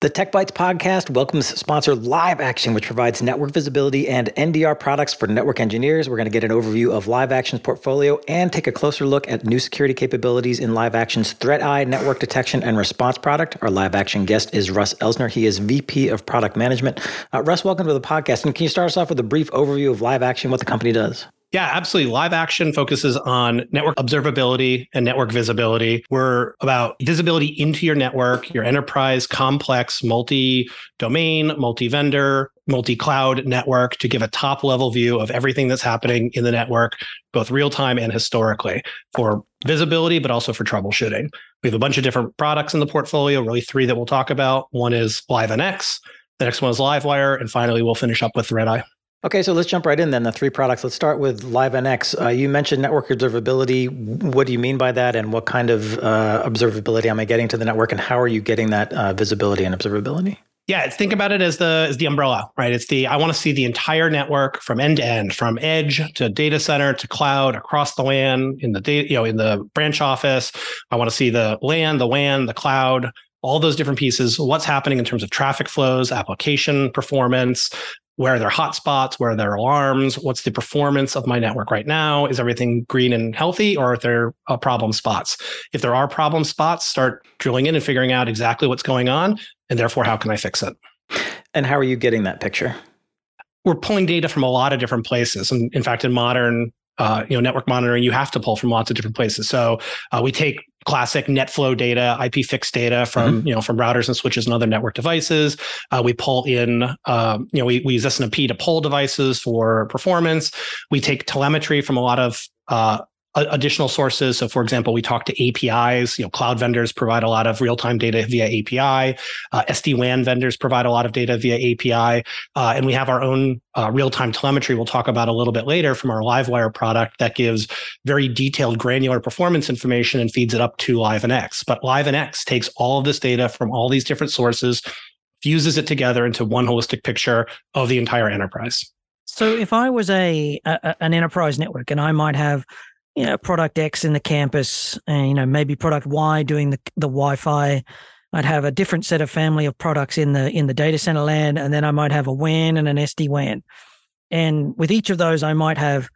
The Tech Bytes podcast welcomes sponsor Live Action, which provides network visibility and NDR products for network engineers. We're going to get an overview of Live Action's portfolio and take a closer look at new security capabilities in Live Action's ThreatEye network detection and response product. Our Live Action guest is Russ Elsner. He is VP of Product Management. Russ, welcome to the podcast. And can you start us off with a brief overview of Live Action, what the company does? Yeah, absolutely. Live Action focuses on network observability and network visibility. We're about visibility into your network, your enterprise, complex, multi-domain, multi-vendor, multi-cloud network to give a top-level view of everything that's happening in the network, both real-time and historically, for visibility, but also for troubleshooting. We have a bunch of different products in the portfolio, really three that we'll talk about. One is LiveNX, the next one is LiveWire, and finally, we'll finish up with ThreatEye. Okay, so let's jump right in then, the three products. Let's start with LiveNX. You mentioned network observability. What do you mean by that? And what kind of observability am I getting to the network? And how are you getting that visibility and observability? Yeah, think about it as the umbrella, right? It's I want to see the entire network from end to end, from edge to data center to cloud, across the LAN, in the data, in the branch office. I want to see the LAN, the WAN, the cloud, all those different pieces, what's happening in terms of traffic flows, application performance, where are there hotspots, where are there alarms, what's the performance of my network right now? Is everything green and healthy, or are there problem spots? If there are problem spots, start drilling in and figuring out exactly what's going on, and therefore, how can I fix it? And how are you getting that picture? We're pulling data from a lot of different places. And in fact, in modern network monitoring, you have to pull from lots of different places. So we take classic NetFlow data, IPFIX data from from routers and switches and other network devices. We pull in we use SNMP to pull devices for performance. We take telemetry from a lot of additional sources. So, for example, we talk to APIs. Cloud vendors provide a lot of real-time data via API. SD-WAN vendors provide a lot of data via API. And we have our own real-time telemetry we'll talk about a little bit later from our LiveWire product that gives very detailed granular performance information and feeds it up to LiveNX. But LiveNX takes all of this data from all these different sources, fuses it together into one holistic picture of the entire enterprise. So if I was an enterprise network and I might have product X in the campus, and maybe product Y doing the Wi-Fi. I'd have a different set of family of products in the data center LAN, and then I might have a WAN and an SD-WAN. And with each of those, I might have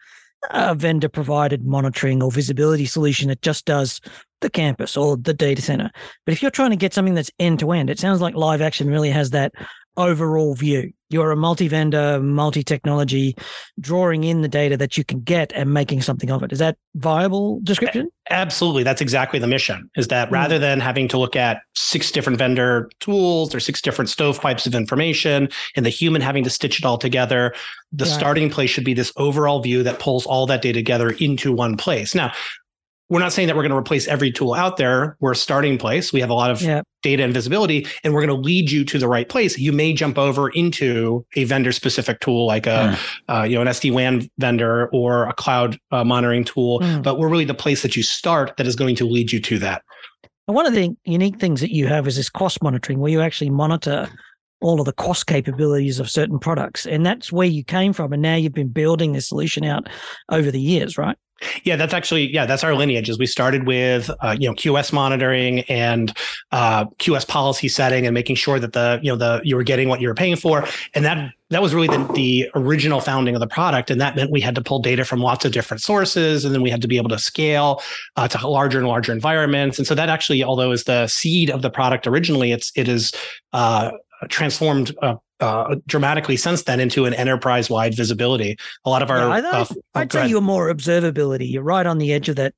a vendor-provided monitoring or visibility solution that just does the campus or the data center. But if you're trying to get something that's end-to-end, it sounds like Live Action really has that overall view. You're a multi-vendor, multi-technology, drawing in the data that you can get and making something of it. Is that viable description? Absolutely. That's exactly the mission, is that rather than having to look at 6 different vendor tools or 6 different stovepipes of information and the human having to stitch it all together, the starting place should be this overall view that pulls all that data together into one place. Now, we're not saying that we're going to replace every tool out there. We're a starting place. We have a lot of data and visibility, and we're going to lead you to the right place. You may jump over into a vendor-specific tool like an SD-WAN vendor or a cloud monitoring tool, but we're really the place that you start that is going to lead you to that. And one of the unique things that you have is this cost monitoring, where you actually monitor all of the cost capabilities of certain products. And that's where you came from. And now you've been building this solution out over the years, right? Yeah, that's our lineage. Is we started with QS monitoring and QS policy setting and making sure that you were getting what you were paying for, and that was really the original founding of the product, and that meant we had to pull data from lots of different sources, and then we had to be able to scale to larger and larger environments. And so that actually, although is the seed of the product originally, it is transformed dramatically since then into an enterprise-wide visibility. A lot of our... I'd say you're more observability. You're right on the edge of that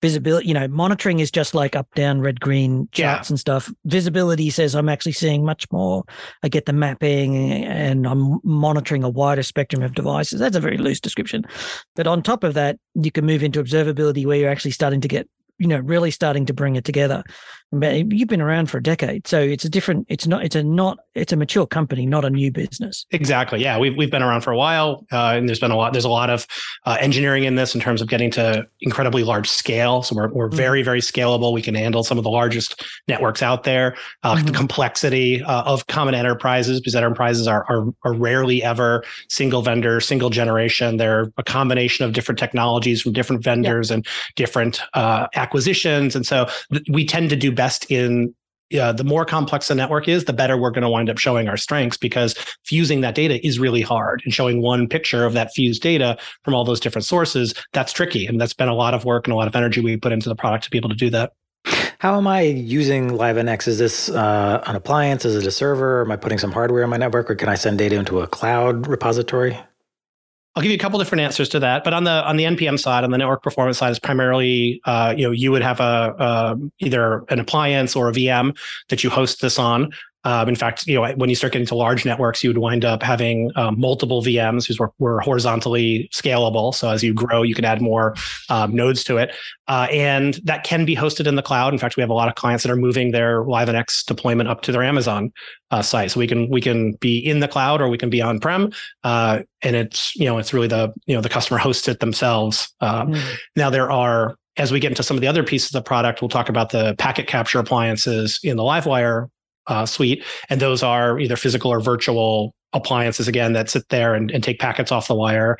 visibility. Monitoring is just like up, down, red, green charts and stuff. Visibility says I'm actually seeing much more. I get the mapping and I'm monitoring a wider spectrum of devices. That's a very loose description. But on top of that, you can move into observability where you're actually starting to get really starting to bring it together. You've been around for a decade, so it's a different. It's a mature company, not a new business. Exactly. Yeah, we've been around for a while, and there's been a lot. There's a lot of engineering in this in terms of getting to incredibly large scale. So we're very, very scalable. We can handle some of the largest networks out there. The complexity of common enterprises, because enterprises are rarely ever single vendor, single generation. They're a combination of different technologies from different vendors and different acquisitions. And so we tend to do best in the more complex the network is, the better we're going to wind up showing our strengths, because fusing that data is really hard, and showing one picture of that fused data from all those different sources, that's tricky. And that's been a lot of work and a lot of energy we put into the product to be able to do that. How am I using LiveNX? Is this an appliance? Is it a server? Am I putting some hardware in my network, or can I send data into a cloud repository? I'll give you a couple different answers to that, but on the NPM side, on the network performance side, is primarily you would have a either an appliance or a VM that you host this on. In fact, when you start getting to large networks, you would wind up having multiple VMs who were horizontally scalable. So as you grow, you can add more nodes to it. And that can be hosted in the cloud. In fact, we have a lot of clients that are moving their LiveNX deployment up to their Amazon site. So we can be in the cloud, or we can be on-prem. And it's really the customer hosts it themselves. Now there are, as we get into some of the other pieces of the product, we'll talk about the packet capture appliances in the LiveWire suite. And those are either physical or virtual appliances, again, that sit there and take packets off the wire,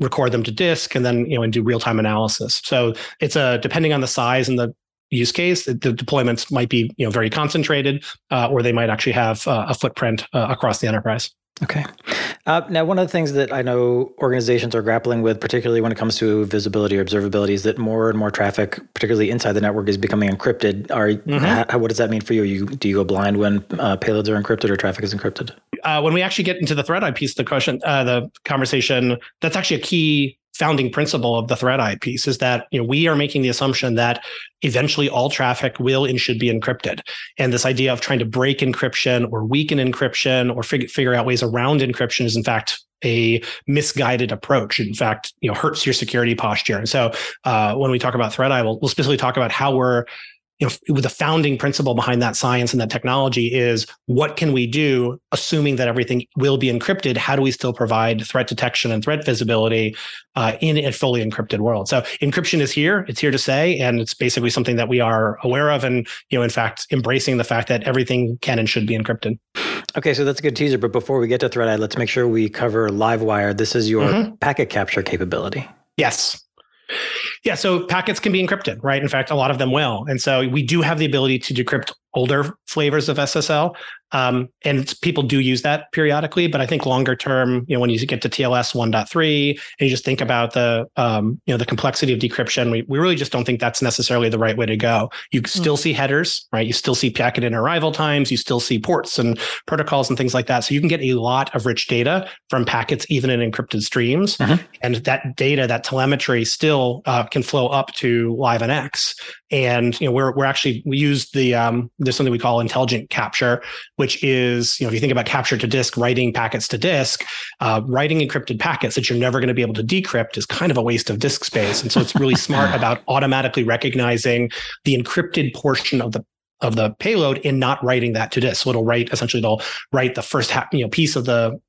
record them to disk, and then, and do real-time analysis. So it's depending on the size and the use case, the deployments might be, very concentrated, or they might actually have a footprint across the enterprise. Okay. Now, one of the things that I know organizations are grappling with, particularly when it comes to visibility or observability, is that more and more traffic, particularly inside the network, is becoming encrypted. What does that mean for you? Do you go blind when payloads are encrypted or traffic is encrypted? When we actually get into the ThreatEye piece of the conversation, that's actually a key founding principle of the ThreatEye piece, is that we are making the assumption that eventually all traffic will and should be encrypted. And this idea of trying to break encryption or weaken encryption or figure out ways around encryption is in fact a misguided approach. In fact, hurts your security posture. And so when we talk about ThreatEye, we'll specifically talk about how we're, with the founding principle behind that science and that technology is, what can we do, assuming that everything will be encrypted? How do we still provide threat detection and threat visibility in a fully encrypted world? So encryption is here; it's here to stay, and it's basically something that we are aware of, and in fact, embracing the fact that everything can and should be encrypted. Okay, so that's a good teaser. But before we get to ThreatEye, let's make sure we cover LiveWire. This is your packet capture capability. Yes. Yeah, so packets can be encrypted, right? In fact, a lot of them will. And so we do have the ability to decrypt older flavors of SSL. And people do use that periodically, but I think longer term, when you get to TLS 1.3 and you just think about the, the complexity of decryption, we really just don't think that's necessarily the right way to go. You still see headers, right? You still see packet in arrival times, you still see ports and protocols and things like that. So you can get a lot of rich data from packets, even in encrypted streams. And that data, that telemetry still can flow up to LiveNX. And, we use there's something we call intelligent capture, which is, if you think about capture to disk, writing packets to disk, writing encrypted packets that you're never going to be able to decrypt is kind of a waste of disk space. And so it's really smart about automatically recognizing the encrypted portion of the payload and not writing that to disk. So it'll write the first piece of the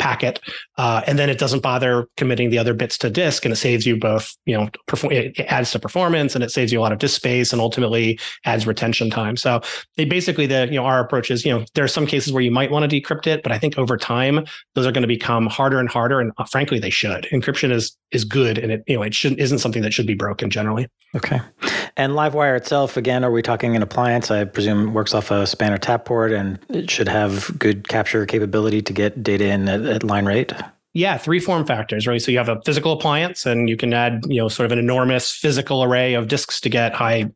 packet, and then it doesn't bother committing the other bits to disk, and it saves you both, it adds to performance and it saves you a lot of disk space and ultimately adds retention time. So our approach is, there are some cases where you might want to decrypt it, but I think over time, those are going to become harder and harder. And frankly, they should. Encryption is good, and it, it isn't something that should be broken generally. Okay. And LiveWire itself, again, are we talking an appliance? I presume works off a spanner tap port, and it should have good capture capability to get data in at line rate? Yeah, three form factors, right? So you have a physical appliance, and you can add, sort of an enormous physical array of disks to get high,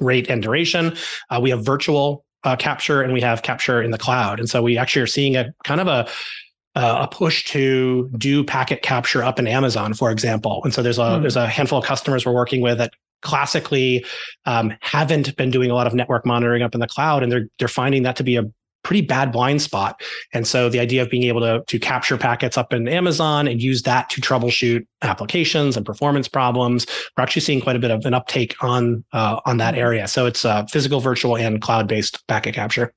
rate and duration. We have virtual capture, and we have capture in the cloud. And so we actually are seeing a kind of a push to do packet capture up in Amazon, for example. And so there's a handful of customers we're working with that classically haven't been doing a lot of network monitoring up in the cloud, and they're finding that to be a pretty bad blind spot. And so the idea of being able to capture packets up in Amazon and use that to troubleshoot applications and performance problems, we're actually seeing quite a bit of an uptake on that area. So it's physical, virtual, and cloud-based packet capture.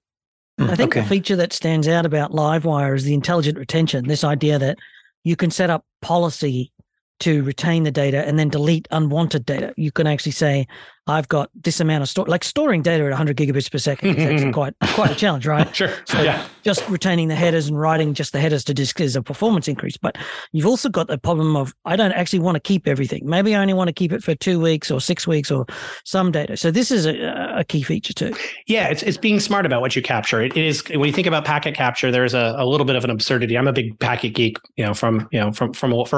I think the feature that stands out about LiveWire is the intelligent retention, this idea that you can set up policy to retain the data and then delete unwanted data. You can actually say, I've got this amount of storage. Like storing data at 100 gigabits per second is quite a challenge, right? Sure. So just retaining the headers and writing just the headers to disk is a performance increase. But you've also got the problem of I don't actually want to keep everything. Maybe I only want to keep it for 2 weeks or 6 weeks or some data. So this is a key feature too. Yeah, it's being smart about what you capture. It is when you think about packet capture, there's a little bit of an absurdity. I'm a big packet geek, for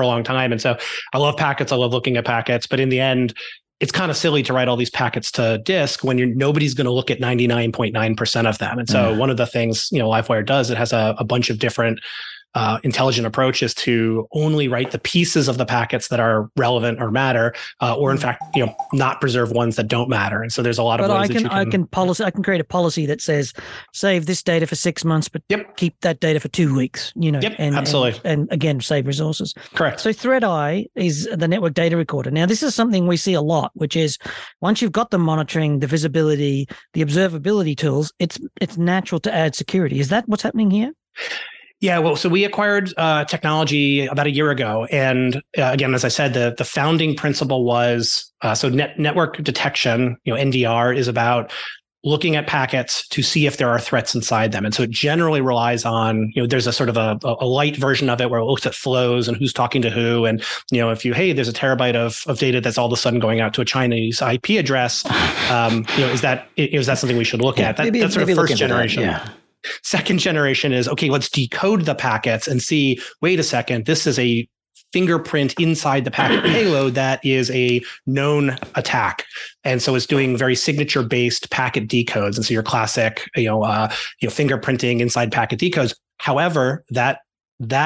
a long time, and so I love packets. I love looking at packets, but in the end, it's kind of silly to write all these packets to disk when nobody's going to look at 99.9% of them. And so one of the things, LiveWire does, it has a bunch of different intelligent approaches to only write the pieces of the packets that are relevant or matter, or in fact, not preserve ones that don't matter. And so there's a lot of ways that you can... I can create a policy that says, save this data for 6 months, but keep that data for 2 weeks, absolutely. And again, save resources. Correct. So ThreatEye is the network data recorder. Now, this is something we see a lot, which is once you've got the monitoring, the visibility, the observability tools, it's natural to add security. Is that what's happening here? Yeah, well, so we acquired technology about a year ago. And again, as I said, the founding principle was, network detection, NDR, is about looking at packets to see if there are threats inside them. And so it generally relies on, there's a sort of a light version of it where it looks at flows and who's talking to who. And, there's a terabyte of data that's all of a sudden going out to a Chinese IP address, is that something we should look at? That's sort of first generation. Second generation is, okay, let's decode the packets and see, wait a second, this is a fingerprint inside the packet payload that is a known attack. And so it's doing very signature-based packet decodes. And so your classic, fingerprinting inside packet decodes. However, that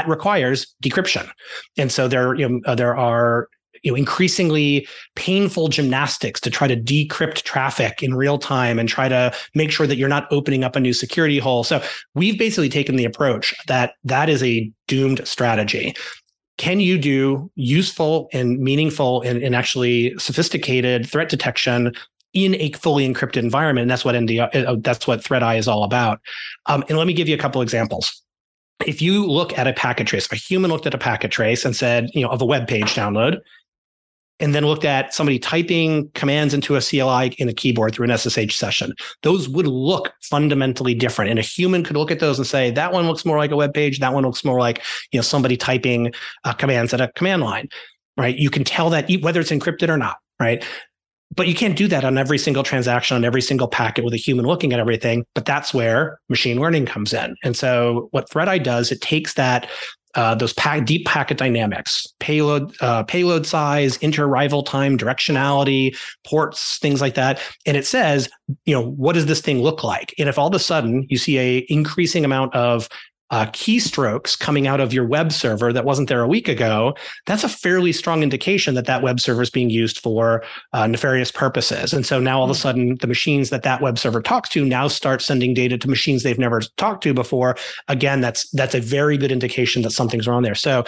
requires decryption. And so there are increasingly painful gymnastics to try to decrypt traffic in real time and try to make sure that you're not opening up a new security hole. So we've basically taken the approach that is a doomed strategy. Can you do useful and meaningful and actually sophisticated threat detection in a fully encrypted environment? And that's what ThreatEye is all about. And let me give you a couple examples. If you look at a packet trace, a human looked at a packet trace and said, of a web page download, and then looked at somebody typing commands into a CLI in a keyboard through an SSH session, those would look fundamentally different. And a human could look at those and say, that one looks more like a web page. That one looks more like, somebody typing commands at a command line, right? You can tell that whether it's encrypted or not, right? But you can't do that on every single transaction, on every single packet with a human looking at everything. But that's where machine learning comes in. And so what ThreatEye does, it takes that deep packet dynamics, payload size, inter-arrival time, directionality, ports, things like that. And it says, what does this thing look like? And if all of a sudden you see an increasing amount of keystrokes coming out of your web server that wasn't there a week ago, that's a fairly strong indication that web server is being used for nefarious purposes. And so now all of a sudden, the machines that web server talks to now start sending data to machines they've never talked to before. Again, that's a very good indication that something's wrong there. So,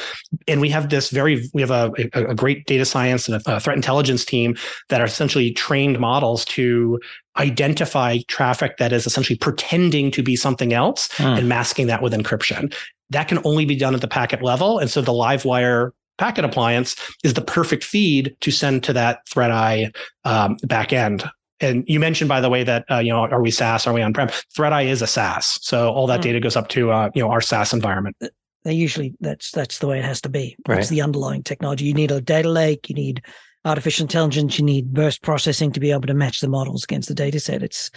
and we have a great data science and a threat intelligence team that are essentially trained models to identify traffic that is essentially pretending to be something else and masking that with encryption. That can only be done at the packet level. And so the LiveWire packet appliance is the perfect feed to send to that ThreatEye backend. And you mentioned, by the way, that, are we SaaS? Are we on-prem? ThreatEye is a SaaS. So all that data goes up to, our SaaS environment. They usually, that's the way it has to be. Right. It's the underlying technology. You need a data lake. You need artificial intelligence, you need burst processing to be able to match the models against the data set. It's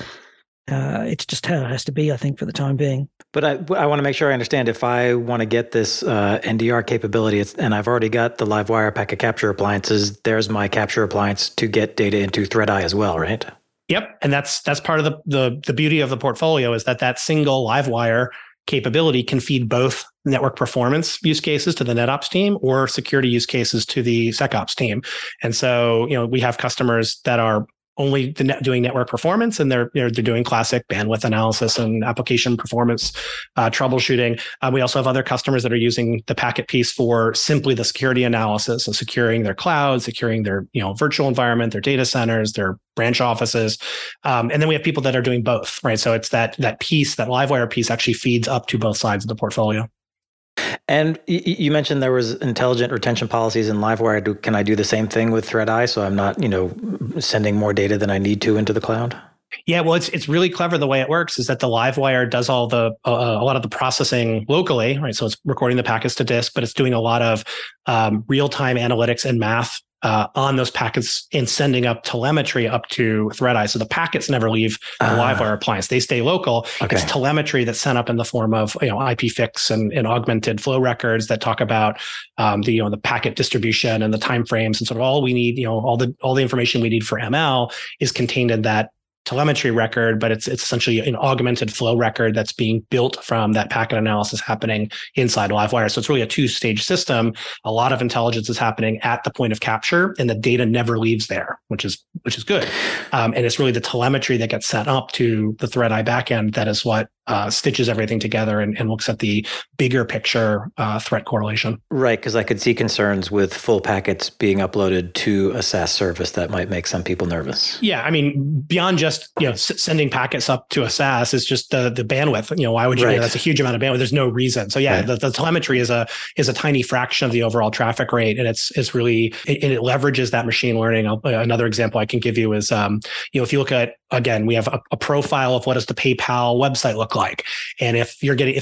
just how it has to be, I think, for the time being. But I want to make sure I understand. If I want to get this NDR capability, and I've already got the LiveWire packet capture appliances, there's my capture appliance to get data into ThreatEye as well, right? Yep, and that's part of the beauty of the portfolio is that single LiveWire capability can feed both network performance use cases to the NetOps team or security use cases to the SecOps team. And so, we have customers that are only doing network performance, and they're doing classic bandwidth analysis and application performance troubleshooting. We also have other customers that are using the packet piece for simply the security analysis, so securing their cloud, securing their virtual environment, their data centers, their branch offices, and then we have people that are doing both, right? So it's that LiveWire piece actually feeds up to both sides of the portfolio. And you mentioned there was intelligent retention policies in LiveWire. Can I do the same thing with ThreatEye so I'm not, sending more data than I need to into the cloud? Yeah, well, it's really clever the way it works is that the LiveWire does all the a lot of the processing locally, right? So it's recording the packets to disk, but it's doing a lot of real-time analytics and math on those packets and sending up telemetry up to ThreatEye. So the packets never leave the LiveWire appliance. They stay local. Okay. It's telemetry that's sent up in the form of, IPFIX and augmented flow records that talk about the packet distribution and the timeframes. And sort of all we need, all the information we need for ML is contained in that telemetry record, but it's essentially an augmented flow record that's being built from that packet analysis happening inside LiveWire. So it's really a two-stage system. A lot of intelligence is happening at the point of capture, and the data never leaves there, which is good. And it's really the telemetry that gets sent up to the ThreatEye backend that is what stitches everything together and looks at the bigger picture threat correlation. Right, because I could see concerns with full packets being uploaded to a SaaS service that might make some people nervous. Yeah, I mean, beyond just sending packets up to a SaaS is just the bandwidth. Why would you? Right. That's a huge amount of bandwidth. There's no reason. So yeah, right. The telemetry is a tiny fraction of the overall traffic rate, and it leverages that machine learning. Another example I can give you is if you look at, again, we have a profile of what does the PayPal website look like. And if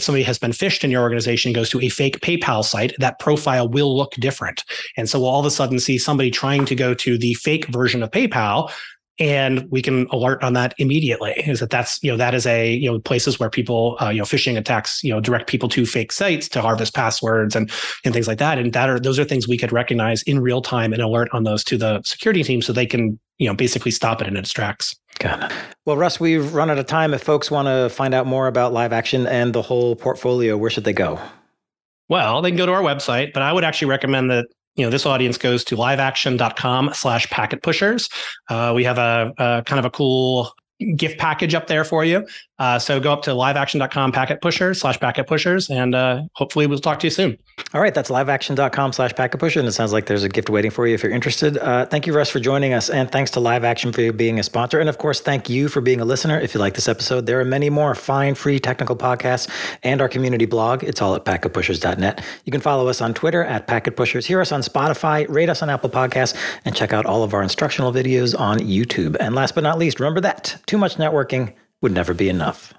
somebody has been phished in your organization, goes to a fake PayPal site, that profile will look different. And so we'll all of a sudden see somebody trying to go to the fake version of PayPal, and we can alert on that immediately. Is that is places where people phishing attacks direct people to fake sites to harvest passwords and things like that. And those are things we could recognize in real time and alert on those to the security team so they can basically stop it in its tracks. Got it. Well, Russ, we've run out of time. If folks want to find out more about Live Action and the whole portfolio, where should they go? Well, they can go to our website, but I would actually recommend that this audience goes to liveaction.com/packetpushers. We have a kind of a cool gift package up there for you. So go up to liveaction.com/packetpushers, and hopefully we'll talk to you soon. All right. That's liveaction.com/packetpushers. And it sounds like there's a gift waiting for you if you're interested. Thank you, Russ, for joining us. And thanks to Live Action for being a sponsor. And of course, thank you for being a listener. If you like this episode, there are many more fine, free technical podcasts and our community blog. It's all at packetpushers.net. You can follow us on Twitter @packetpushers, hear us on Spotify, rate us on Apple Podcasts, and check out all of our instructional videos on YouTube. And last but not least, remember that too much networking would never be enough.